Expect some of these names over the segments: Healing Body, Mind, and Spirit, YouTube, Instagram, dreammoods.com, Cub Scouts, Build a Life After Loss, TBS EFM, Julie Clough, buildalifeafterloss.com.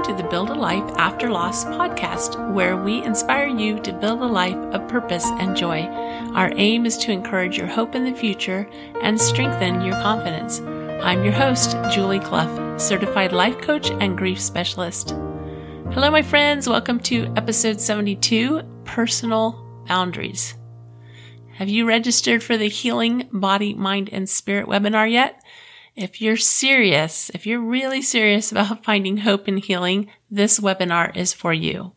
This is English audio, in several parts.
welcome to the Build a Life After Loss podcast, where we inspire you to build a life of purpose and joy. Our aim is to encourage your hope in the future and strengthen your confidence. I'm your host, Julie Clough, certified life coach and grief specialist. Hello, my friends. Welcome to episode 72, Personal Boundaries. Have you registered for the Healing Body, Mind, and Spirit webinar yet? If you're really serious about finding hope and healing, this webinar is for you.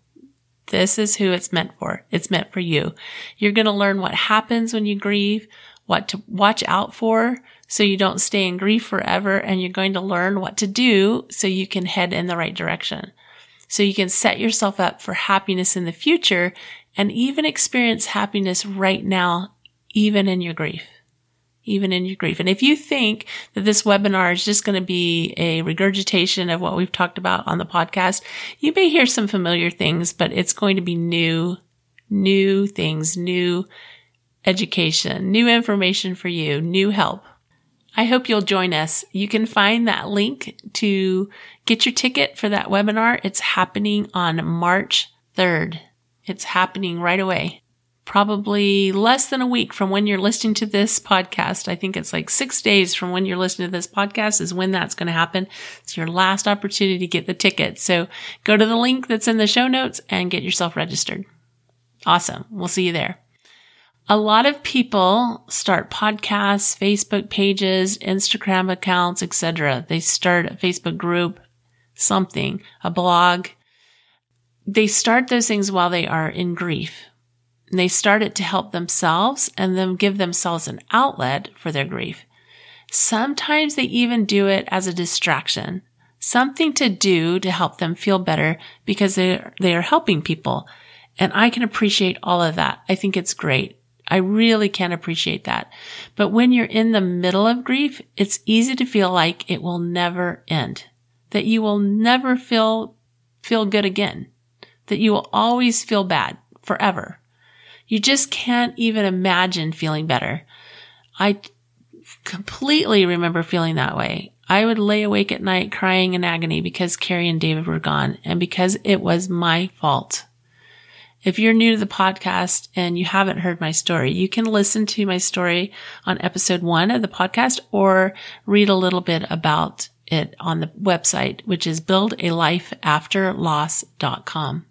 This is who it's meant for. It's meant for you. You're going to learn what happens when you grieve, what to watch out for so you don't stay in grief forever, and you're going to learn what to do so you can head in the right direction, so you can set yourself up for happiness in the future and even experience happiness right now, even in your grief. And if you think that this webinar is just going to be a regurgitation of what we've talked about on the podcast, you may hear some familiar things, but it's going to be new things, new education, new information for you, new help. I hope you'll join us. You can find that link to get your ticket for that webinar. It's happening on March 3rd. It's happening right away. Probably less than a week from when you're listening to this podcast. I think it's like 6 days from when you're listening to this podcast is when that's going to happen. It's your last opportunity to get the ticket. So go to the link that's in the show notes and get yourself registered. Awesome. We'll see you there. A lot of people start podcasts, Facebook pages, Instagram accounts, etc. They start a Facebook group, something, a blog. They start those things while they are in grief. And they start it to help themselves and then give themselves an outlet for their grief. Sometimes they even do it as a distraction, something to do to help them feel better because they are helping people. And I can appreciate all of that. I think it's great. I really can appreciate that. But when you're in the middle of grief, it's easy to feel like it will never end, that you will never feel good again, that you will always feel bad forever. You just can't even imagine feeling better. I completely remember feeling that way. I would lay awake at night crying in agony because Carrie and David were gone and because it was my fault. If you're new to the podcast and you haven't heard my story, you can listen to my story on episode 1 of the podcast or read a little bit about it on the website, which is buildalifeafterloss.com.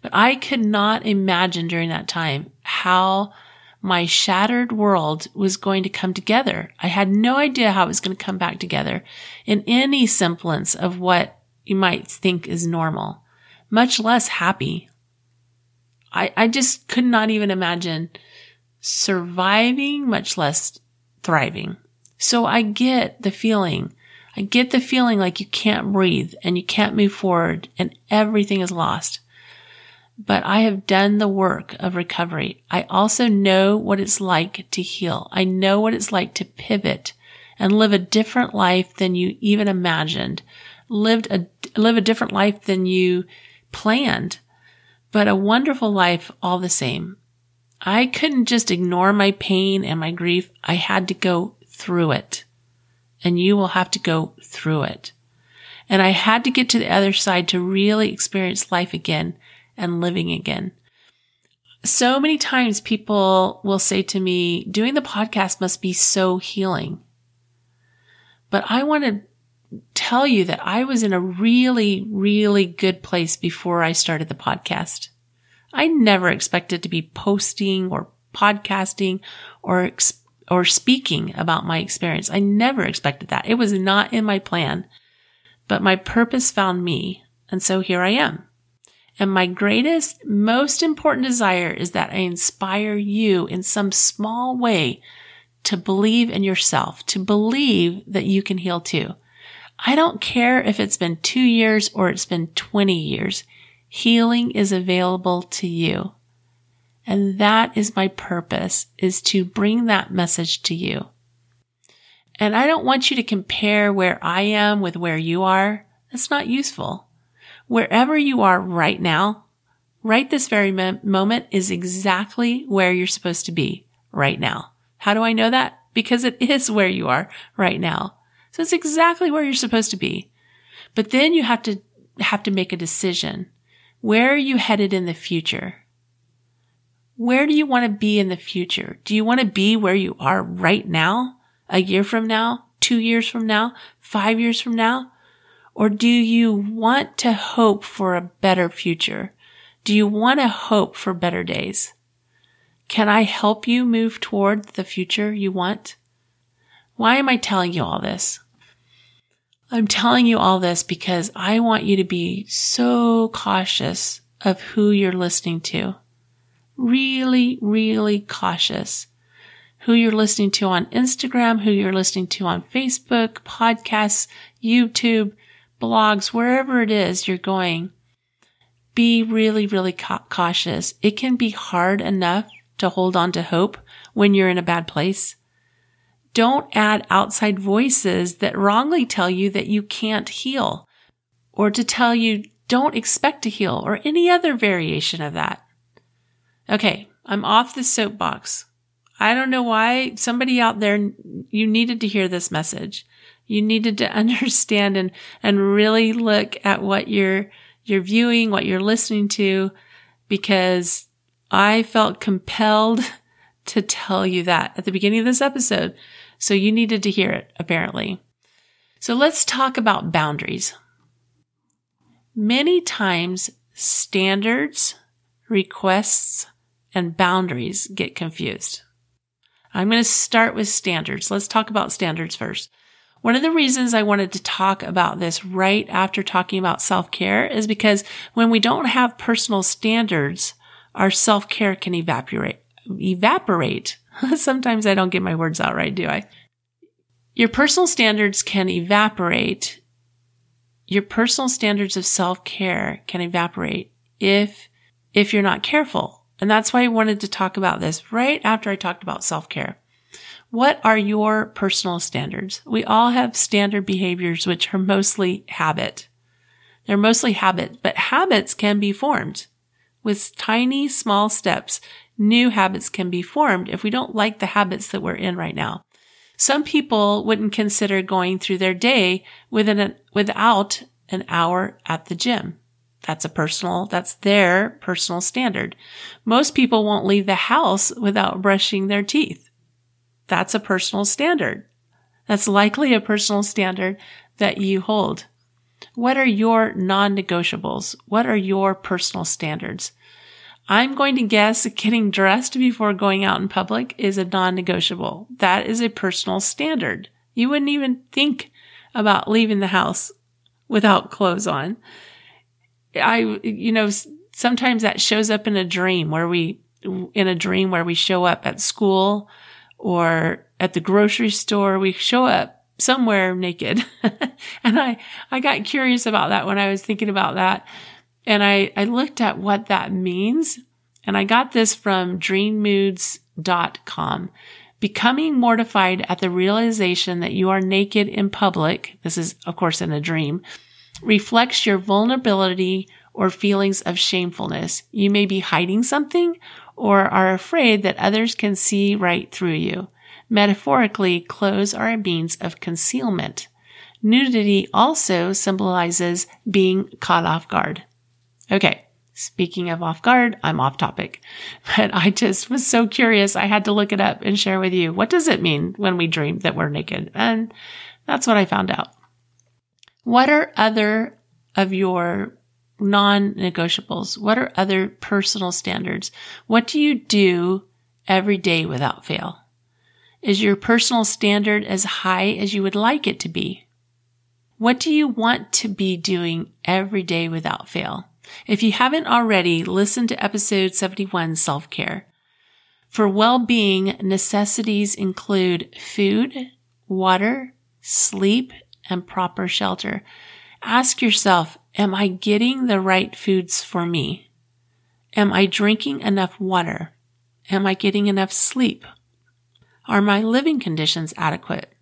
But I could not imagine during that time how my shattered world was going to come together. I had no idea how it was going to come back together in any semblance of what you might think is normal, much less happy. I just could not even imagine surviving, much less thriving. So I get the feeling like you can't breathe and you can't move forward and everything is lost. But I have done the work of recovery. I also know what it's like to heal. I know what it's like to pivot and live a different life than you even imagined, live a different life than you planned, but a wonderful life all the same. I couldn't just ignore my pain and my grief. I had to go through it, and you will have to go through it. And I had to get to the other side to really experience life again and living again. So many times people will say to me, doing the podcast must be so healing. But I want to tell you that I was in a really, really good place before I started the podcast. I never expected to be posting or podcasting or speaking about my experience. I never expected that. It was not in my plan, but my purpose found me. And so here I am. And my greatest, most important desire is that I inspire you in some small way to believe in yourself, to believe that you can heal too. I don't care if it's been 2 years or it's been 20 years. Healing is available to you. And that is my purpose, is to bring that message to you. And I don't want you to compare where I am with where you are. That's not useful. Wherever you are right now, right this very moment is exactly where you're supposed to be right now. How do I know that? Because it is where you are right now. So it's exactly where you're supposed to be. But then you have to have to make a decision. Where are you headed in the future? Where do you want to be in the future? Do you want to be where you are right now, a year from now, 2 years from now, 5 years from now? Or do you want to hope for a better future? Do you want to hope for better days? Can I help you move toward the future you want? Why am I telling you all this? I'm telling you all this because I want you to be so cautious of who you're listening to. Really, really cautious. Who you're listening to on Instagram, who you're listening to on Facebook, podcasts, YouTube, blogs, wherever it is you're going. Be really, really cautious. It can be hard enough to hold on to hope when you're in a bad place. Don't add outside voices that wrongly tell you that you can't heal, or to tell you don't expect to heal, or any other variation of that. Okay, I'm off the soapbox. I don't know why. Somebody out there, you needed to hear this message. You needed to understand and really look at what you're viewing, what you're listening to, because I felt compelled to tell you that at the beginning of this episode. So you needed to hear it, apparently. So let's talk about boundaries. Many times, standards, requests, and boundaries get confused. I'm going to start with standards. Let's talk about standards first. One of the reasons I wanted to talk about this right after talking about self-care is because when we don't have personal standards, our self-care can evaporate. Sometimes I don't get my words out right, do I? Your personal standards can evaporate. Your personal standards of self-care can evaporate if you're not careful. And that's why I wanted to talk about this right after I talked about self-care. What are your personal standards? We all have standard behaviors, which are mostly habit. They're mostly habit, but habits can be formed with tiny, small steps. New habits can be formed if we don't like the habits that we're in right now. Some people wouldn't consider going through their day without an hour at the gym. That's their personal standard. Most people won't leave the house without brushing their teeth. That's a personal standard. That's likely a personal standard that you hold. What are your non-negotiables? What are your personal standards? I'm going to guess getting dressed before going out in public is a non-negotiable. That is a personal standard. You wouldn't even think about leaving the house without clothes on. Sometimes that shows up in a dream where we show up at school or at the grocery store. We show up somewhere naked. And I got curious about that when I was thinking about that. And I looked at what that means, and I got this from dreammoods.com. Becoming mortified at the realization that you are naked in public, this is, of course, in a dream, reflects your vulnerability or feelings of shamefulness. You may be hiding something or are afraid that others can see right through you. Metaphorically, clothes are a means of concealment. Nudity also symbolizes being caught off guard. Okay, speaking of off guard, I'm off topic, but I just was so curious. I had to look it up and share with you. What does it mean when we dream that we're naked? And that's what I found out. What are other of your non-negotiables? What are other personal standards? What do you do every day without fail? Is your personal standard as high as you would like it to be? What do you want to be doing every day without fail? If you haven't already, listen to episode 71, Self-Care. For well-being, necessities include food, water, sleep, and proper shelter. Ask yourself, am I getting the right foods for me? Am I drinking enough water? Am I getting enough sleep? Are my living conditions adequate?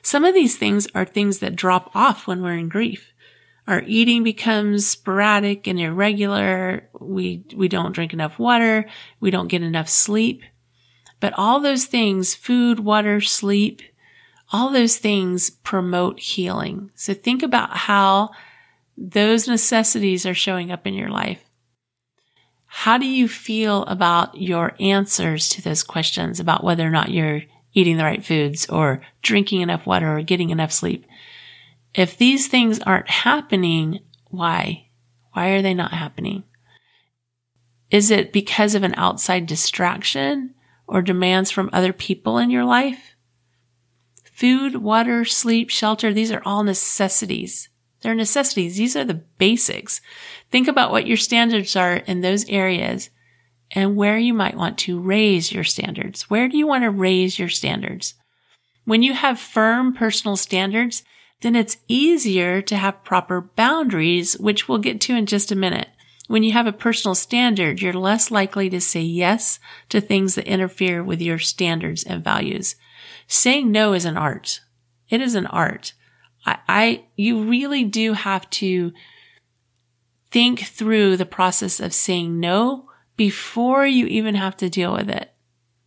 Some of these things are things that drop off when we're in grief. Our eating becomes sporadic and irregular. We don't drink enough water. We don't get enough sleep. But all those things, food, water, sleep, all those things promote healing. So think about how those necessities are showing up in your life. How do you feel about your answers to those questions about whether or not you're eating the right foods or drinking enough water or getting enough sleep? If these things aren't happening, why? Why are they not happening? Is it because of an outside distraction or demands from other people in your life? Food, water, sleep, shelter, these are all necessities. They're necessities. These are the basics. Think about what your standards are in those areas and where you might want to raise your standards. Where do you want to raise your standards? When you have firm personal standards, then it's easier to have proper boundaries, which we'll get to in just a minute. When you have a personal standard, you're less likely to say yes to things that interfere with your standards and values. Saying no is an art. It is an art. You really do have to think through the process of saying no before you even have to deal with it.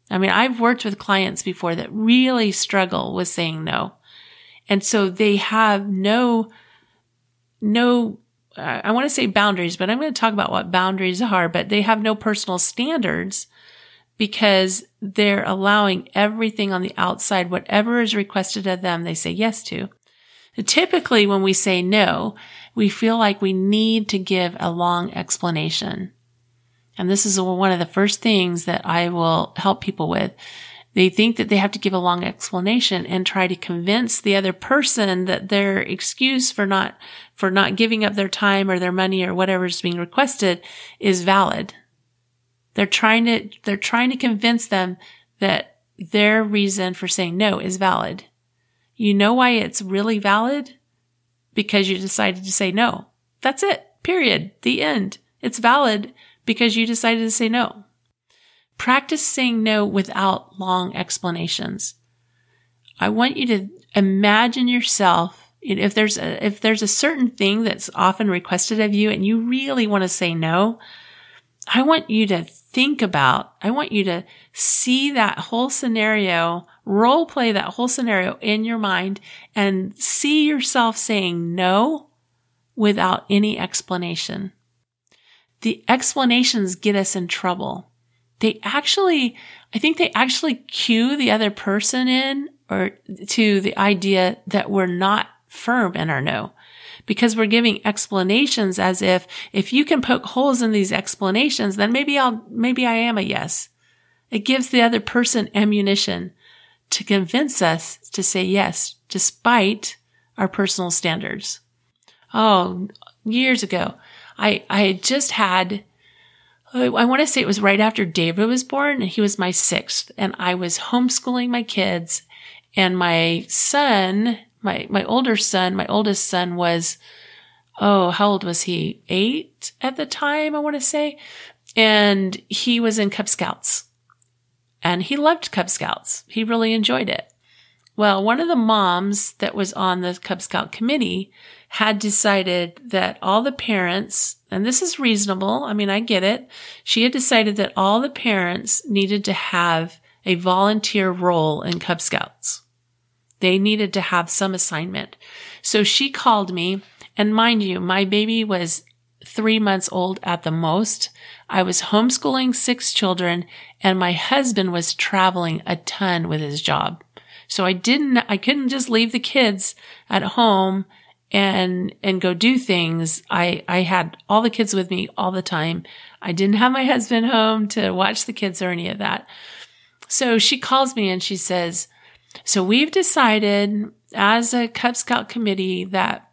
I mean, I've worked with clients before that really struggle with saying no. And so they have I want to say boundaries, but I'm going to talk about what boundaries are, but they have no personal standards because they're allowing everything on the outside, whatever is requested of them, they say yes to. Typically, when we say no, we feel like we need to give a long explanation. And this is one of the first things that I will help people with. They think that they have to give a long explanation and try to convince the other person that their excuse for not giving up their time or their money or whatever is being requested is valid. They're trying to convince them that their reason for saying no is valid. You know why it's really valid? Because you decided to say no. That's it. Period. The end. It's valid because you decided to say no. Practice saying no without long explanations. I want you to imagine yourself, if there's a certain thing that's often requested of you and you really want to say no, I want you to see that whole scenario, role play that whole scenario in your mind and see yourself saying no without any explanation. The explanations get us in trouble. I think they actually cue the other person in or to the idea that we're not firm in our no, because we're giving explanations as if you can poke holes in these explanations, then maybe I am a yes. It gives the other person ammunition to convince us to say yes, despite our personal standards. Oh, years ago, I want to say it was right after David was born, and he was my sixth, and I was homeschooling my kids, and my son, my oldest son was, how old was he? 8 at the time, I want to say. And he was in Cub Scouts, and he loved Cub Scouts. He really enjoyed it. Well, one of the moms that was on the Cub Scout committee had decided that all the parents, and this is reasonable, I mean, I get it. She had decided that all the parents needed to have a volunteer role in Cub Scouts. They needed to have some assignment. So she called me, and mind you, my baby was 3 months old at the most. I was homeschooling 6 children, and my husband was traveling a ton with his job. So I couldn't just leave the kids at home and go do things. I had all the kids with me all the time. I didn't have my husband home to watch the kids or any of that. So she calls me and she says, "So we've decided as a Cub Scout committee that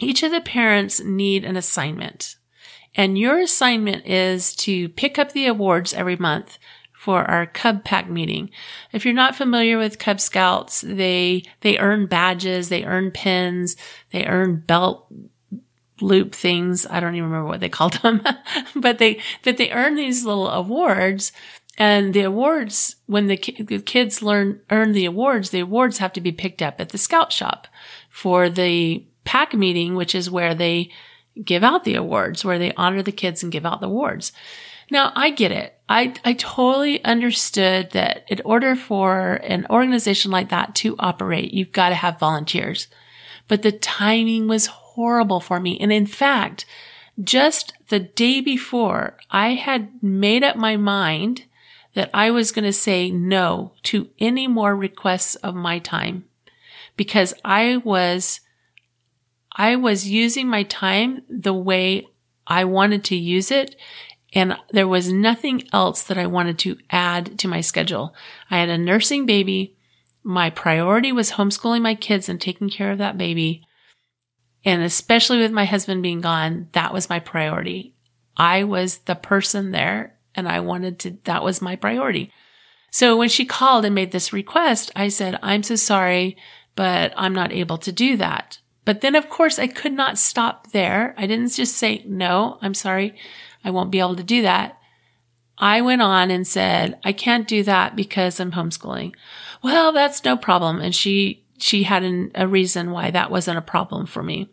each of the parents need an assignment. And your assignment is to pick up the awards every month for our Cub Pack meeting." If you're not familiar with Cub Scouts, they earn badges, they earn pins, they earn belt loop things. I don't even remember what they called them, but they earn these little awards. And the awards, when the kids earn the awards have to be picked up at the scout shop for the pack meeting, which is where they give out the awards, where they honor the kids and give out the awards. Now, I get it. I totally understood that in order for an organization like that to operate, you've got to have volunteers. But the timing was horrible for me. And in fact, just the day before, I had made up my mind that I was going to say no to any more requests of my time, because I was using my time the way I wanted to use it, and there was nothing else that I wanted to add to my schedule. I had a nursing baby. My priority was homeschooling my kids and taking care of that baby. And especially with my husband being gone, that was my priority. I was the person there, and I wanted to, that was my priority. So when she called and made this request, I said, I'm so sorry, but I'm not able to do that. But then, of course, I could not stop there. I didn't just say, no, I'm sorry, I won't be able to do that. I went on and said, I can't do that because I'm homeschooling. Well, that's no problem. And she had a reason why that wasn't a problem for me.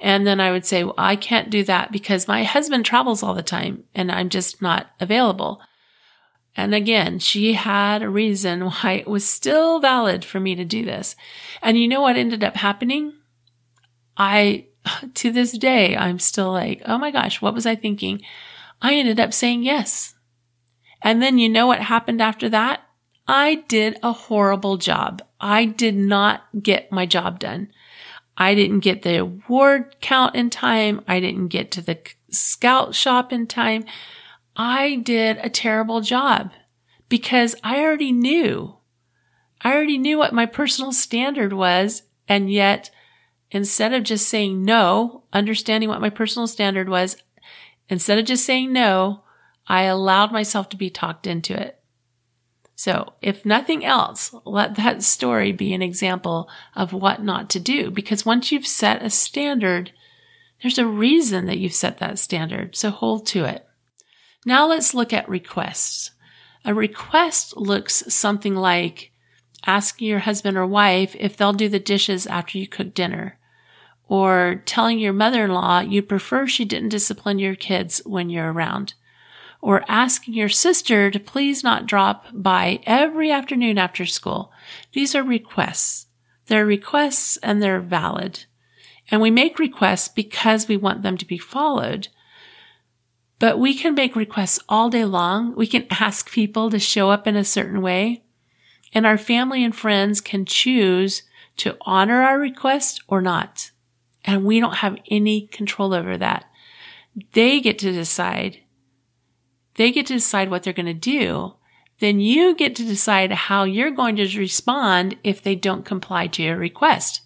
And then I would say, well, I can't do that because my husband travels all the time and I'm just not available. And again, she had a reason why it was still valid for me to do this. And you know what ended up happening? To this day, I'm still like, oh my gosh, what was I thinking? I ended up saying yes. And then you know what happened after that? I did a horrible job. I did not get my job done. I didn't get the award count in time. I didn't get to the scout shop in time. I did a terrible job because I already knew what my personal standard was. And yet, instead of just saying no, understanding what my personal standard was, instead of just saying no, I allowed myself to be talked into it. So if nothing else, let that story be an example of what not to do. Because once you've set a standard, there's a reason that you've set that standard. So hold to it. Now let's look at requests. A request looks something like asking your husband or wife if they'll do the dishes after you cook dinner, or telling your mother-in-law you prefer she didn't discipline your kids when you're around, or asking your sister to please not drop by every afternoon after school. These are requests. They're requests and they're valid. And we make requests because we want them to be followed. But we can make requests all day long. We can ask people to show up in a certain way. And our family and friends can choose to honor our request or not. And we don't have any control over that. They get to decide. They get to decide what they're going to do. Then you get to decide how you're going to respond if they don't comply to your request.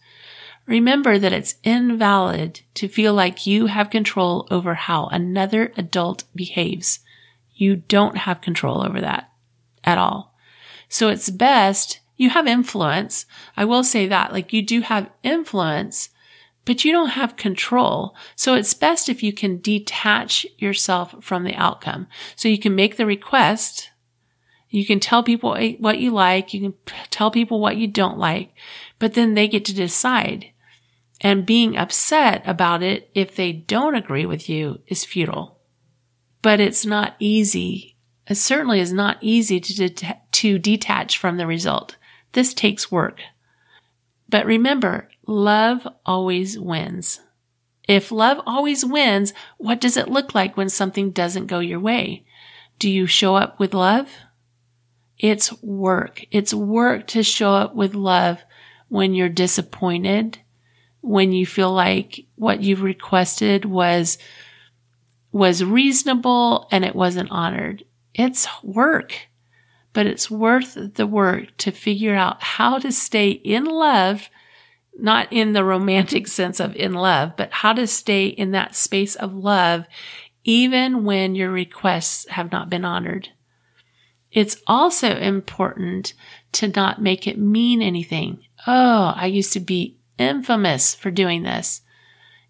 Remember that it's invalid to feel like you have control over how another adult behaves. You don't have control over that at all. So it's best, you have influence. I will say that, like, you do have influence, but you don't have control. So it's best if you can detach yourself from the outcome. So you can make the request. You can tell people what you like. You can tell people what you don't like, but then they get to decide. And being upset about it if they don't agree with you is futile. But it's not easy. It certainly is not easy to detach from the result. This takes work. But remember, love always wins. If love always wins, what does it look like when something doesn't go your way? Do you show up with love? It's work. It's work to show up with love when you're disappointed, when you feel like what you've requested was reasonable and it wasn't honored. It's work, but it's worth the work to figure out how to stay in love, not in the romantic sense of in love, but how to stay in that space of love, even when your requests have not been honored. It's also important to not make it mean anything. Oh, I used to be infamous for doing this.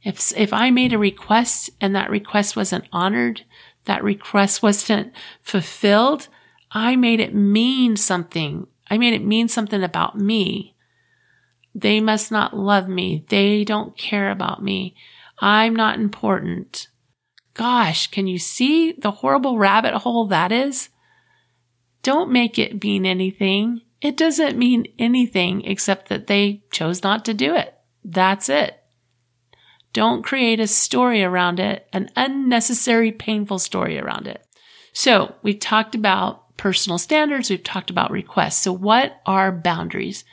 If I made a request and that request wasn't honored, that request wasn't fulfilled, I made it mean something. I made it mean something about me. They must not love me. They don't care about me. I'm not important. Gosh, can you see the horrible rabbit hole that is? Don't make it mean anything. It doesn't mean anything except that they chose not to do it. That's it. Don't create a story around it, an unnecessary painful story around it. So we've talked about personal standards. We've talked about requests. So what are boundaries?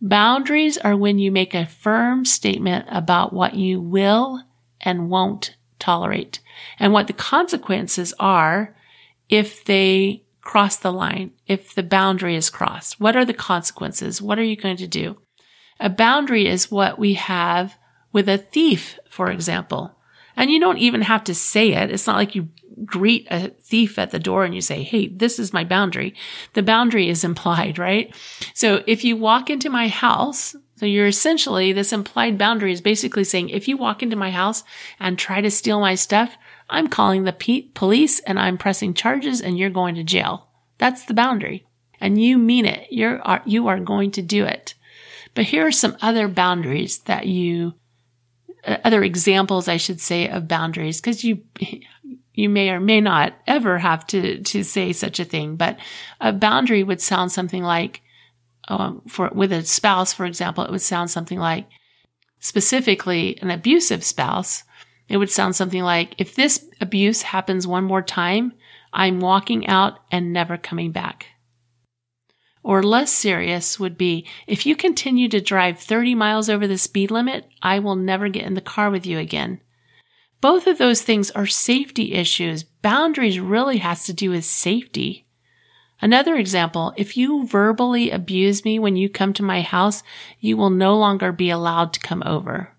Boundaries are when you make a firm statement about what you will and won't tolerate and what the consequences are if they cross the line, if the boundary is crossed. What are the consequences? What are you going to do? A boundary is what we have with a thief, for example. And you don't even have to say it. It's not like you greet a thief at the door and you say, hey, this is my boundary. The boundary is implied, right? So if you walk into my house, so you're essentially, this implied boundary is basically saying, if you walk into my house and try to steal my stuff, I'm calling the police and I'm pressing charges and you're going to jail. That's the boundary. And you mean it. You are going to do it. But here are some other boundaries that you, other examples, I should say, of boundaries, because you may or may not ever have to say such a thing. But a boundary would sound something like, with a spouse, for example, it would sound something like, specifically an abusive spouse, it would sound something like, if this abuse happens one more time, I'm walking out and never coming back. Or less serious would be, if you continue to drive 30 miles over the speed limit, I will never get in the car with you again. Both of those things are safety issues. Boundaries really has to do with safety. Another example, if you verbally abuse me when you come to my house, you will no longer be allowed to come over.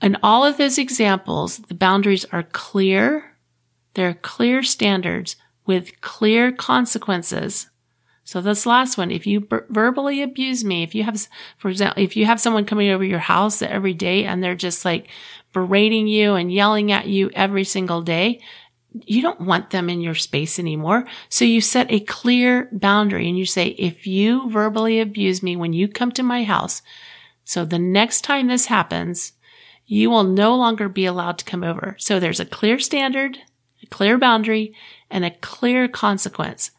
In all of those examples, the boundaries are clear. They're clear standards with clear consequences. So this last one, if you verbally abuse me, if you have, for example, if you have someone coming over your house every day and they're just like berating you and yelling at you every single day, you don't want them in your space anymore. So you set a clear boundary and you say, if you verbally abuse me when you come to my house, so the next time this happens, you will no longer be allowed to come over. So there's a clear standard, a clear boundary, and a clear consequence.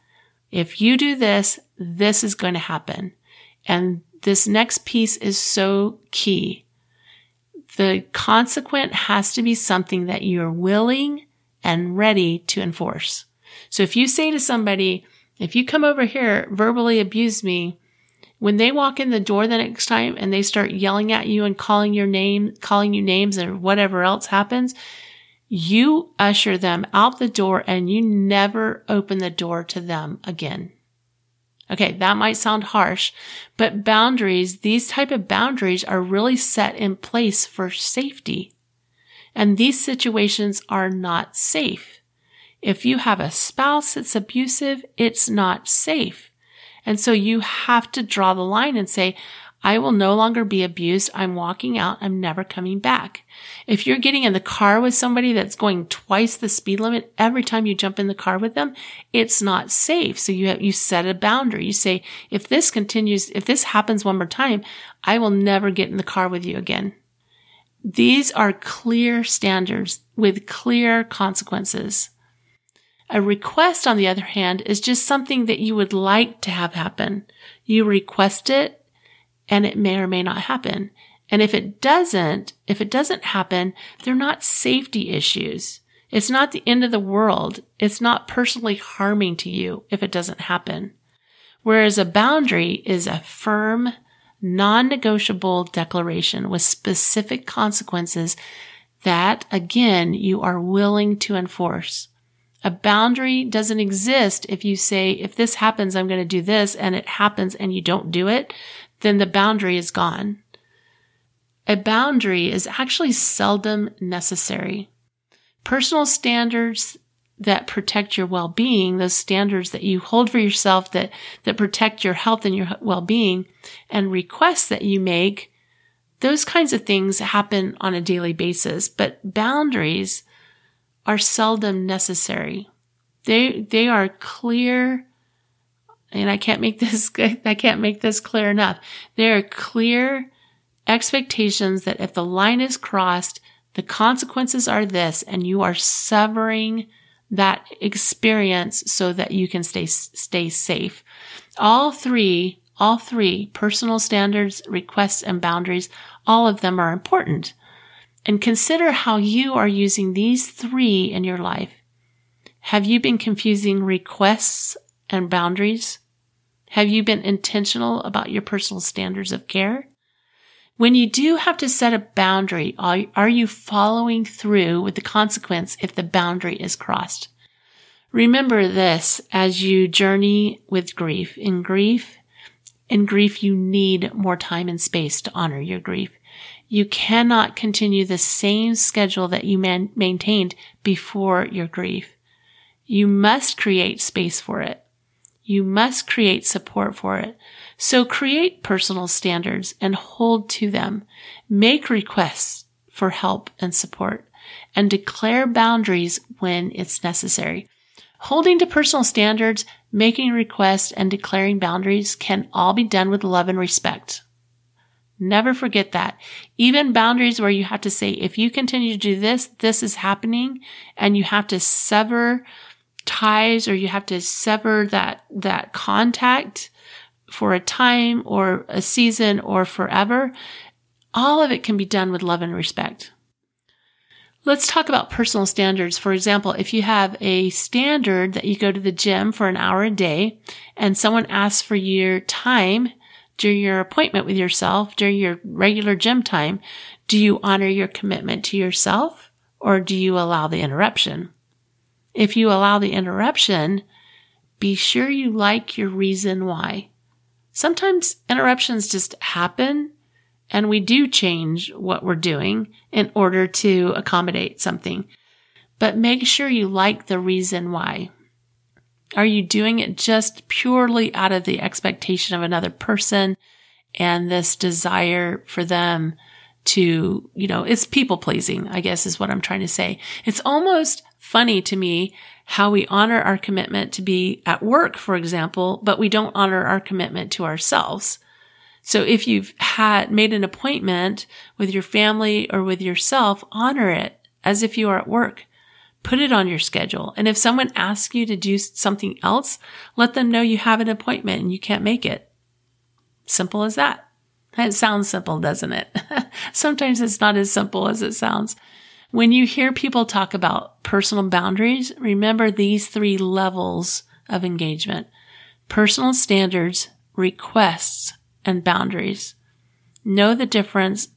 If you do this, this is going to happen. And this next piece is so key. The consequent has to be something that you're willing and ready to enforce. So if you say to somebody, if you come over here, verbally abuse me, when they walk in the door the next time and they start yelling at you and calling your name, calling you names or whatever else happens, you usher them out the door and you never open the door to them again. Okay, that might sound harsh, but boundaries, these type of boundaries are really set in place for safety. And these situations are not safe. If you have a spouse that's abusive, it's not safe. And so you have to draw the line and say, I will no longer be abused. I'm walking out. I'm never coming back. If you're getting in the car with somebody that's going twice the speed limit every time you jump in the car with them, it's not safe. So you set a boundary. You say, if this continues, if this happens one more time, I will never get in the car with you again. These are clear standards with clear consequences. A request, on the other hand, is just something that you would like to have happen. You request it and it may or may not happen. And if it doesn't happen, they're not safety issues. It's not the end of the world. It's not personally harming to you if it doesn't happen. Whereas a boundary is a firm, non-negotiable declaration with specific consequences that, again, you are willing to enforce. A boundary doesn't exist if you say, if this happens, I'm going to do this, and it happens and you don't do it, then the boundary is gone. A boundary is actually seldom necessary. Personal standards that protect your well-being, those standards that you hold for yourself that protect your health and your well-being, and requests that you make, those kinds of things happen on a daily basis. But boundaries are seldom necessary. They are clear, and I can't make this clear enough. They are clear expectations that if the line is crossed, the consequences are this, and you are severing that experience so that you can stay safe. All three, personal standards, requests, and boundaries, all of them are important. and consider how you are using these three in your life. Have you been confusing requests and boundaries? Have you been intentional about your personal standards of care? When you do have to set a boundary, are you following through with the consequence if the boundary is crossed? Remember this as you journey with grief. In grief, you need more time and space to honor your grief. You cannot continue the same schedule that you maintained before your grief. You must create space for it. You must create support for it. So create personal standards and hold to them. Make requests for help and support and declare boundaries when it's necessary. Holding to personal standards, making requests, and declaring boundaries can all be done with love and respect. Never forget that. Even boundaries where you have to say, if you continue to do this, this is happening, and you have to sever ties, or you have to sever that contact for a time or a season or forever. All of it can be done with love and respect. Let's talk about personal standards. For example, if you have a standard that you go to the gym for an hour a day and someone asks for your time during your appointment with yourself, during your regular gym time, do you honor your commitment to yourself, or do you allow the interruption? If you allow the interruption, be sure you like your reason why. Sometimes interruptions just happen, and we do change what we're doing in order to accommodate something. But make sure you like the reason why. Are you doing it just purely out of the expectation of another person and this desire for them to, it's people pleasing, I guess is what I'm trying to say. It's almost funny to me how we honor our commitment to be at work, for example, but we don't honor our commitment to ourselves. So if you've made an appointment with your family or with yourself, honor it as if you are at work. Put it on your schedule. And if someone asks you to do something else, let them know you have an appointment and you can't make it. Simple as that. It sounds simple, doesn't it? Sometimes it's not as simple as it sounds. When you hear people talk about personal boundaries, remember these three levels of engagement: personal standards, requests, and boundaries. Know the difference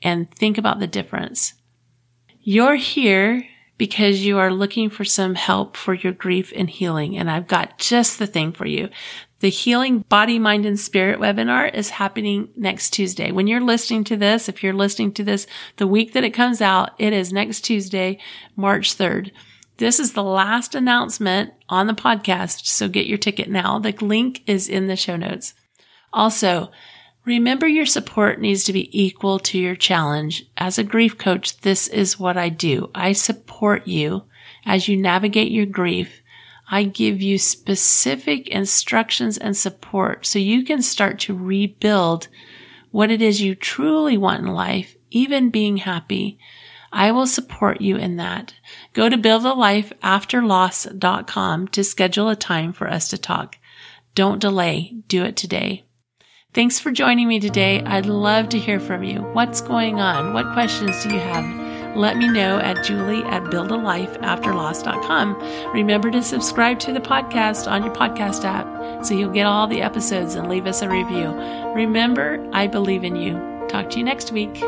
and think about the difference. You're here because you are looking for some help for your grief and healing, and I've got just the thing for you. The Healing Body, Mind, and Spirit webinar is happening next Tuesday. When you're listening to this, if you're listening to this the week that it comes out, it is next Tuesday, March 3rd. This is the last announcement on the podcast, so get your ticket now. The link is in the show notes. Also, remember your support needs to be equal to your challenge. As a grief coach, this is what I do. I support you as you navigate your grief. I give you specific instructions and support so you can start to rebuild what it is you truly want in life, even being happy. I will support you in that. Go to buildalifeafterloss.com to schedule a time for us to talk. Don't delay. Do it today. Thanks for joining me today. I'd love to hear from you. What's going on? What questions do you have? Let me know at julie@buildalifeafterloss.com. Remember to subscribe to the podcast on your podcast app so you'll get all the episodes, and leave us a review. Remember, I believe in you. Talk to you next week.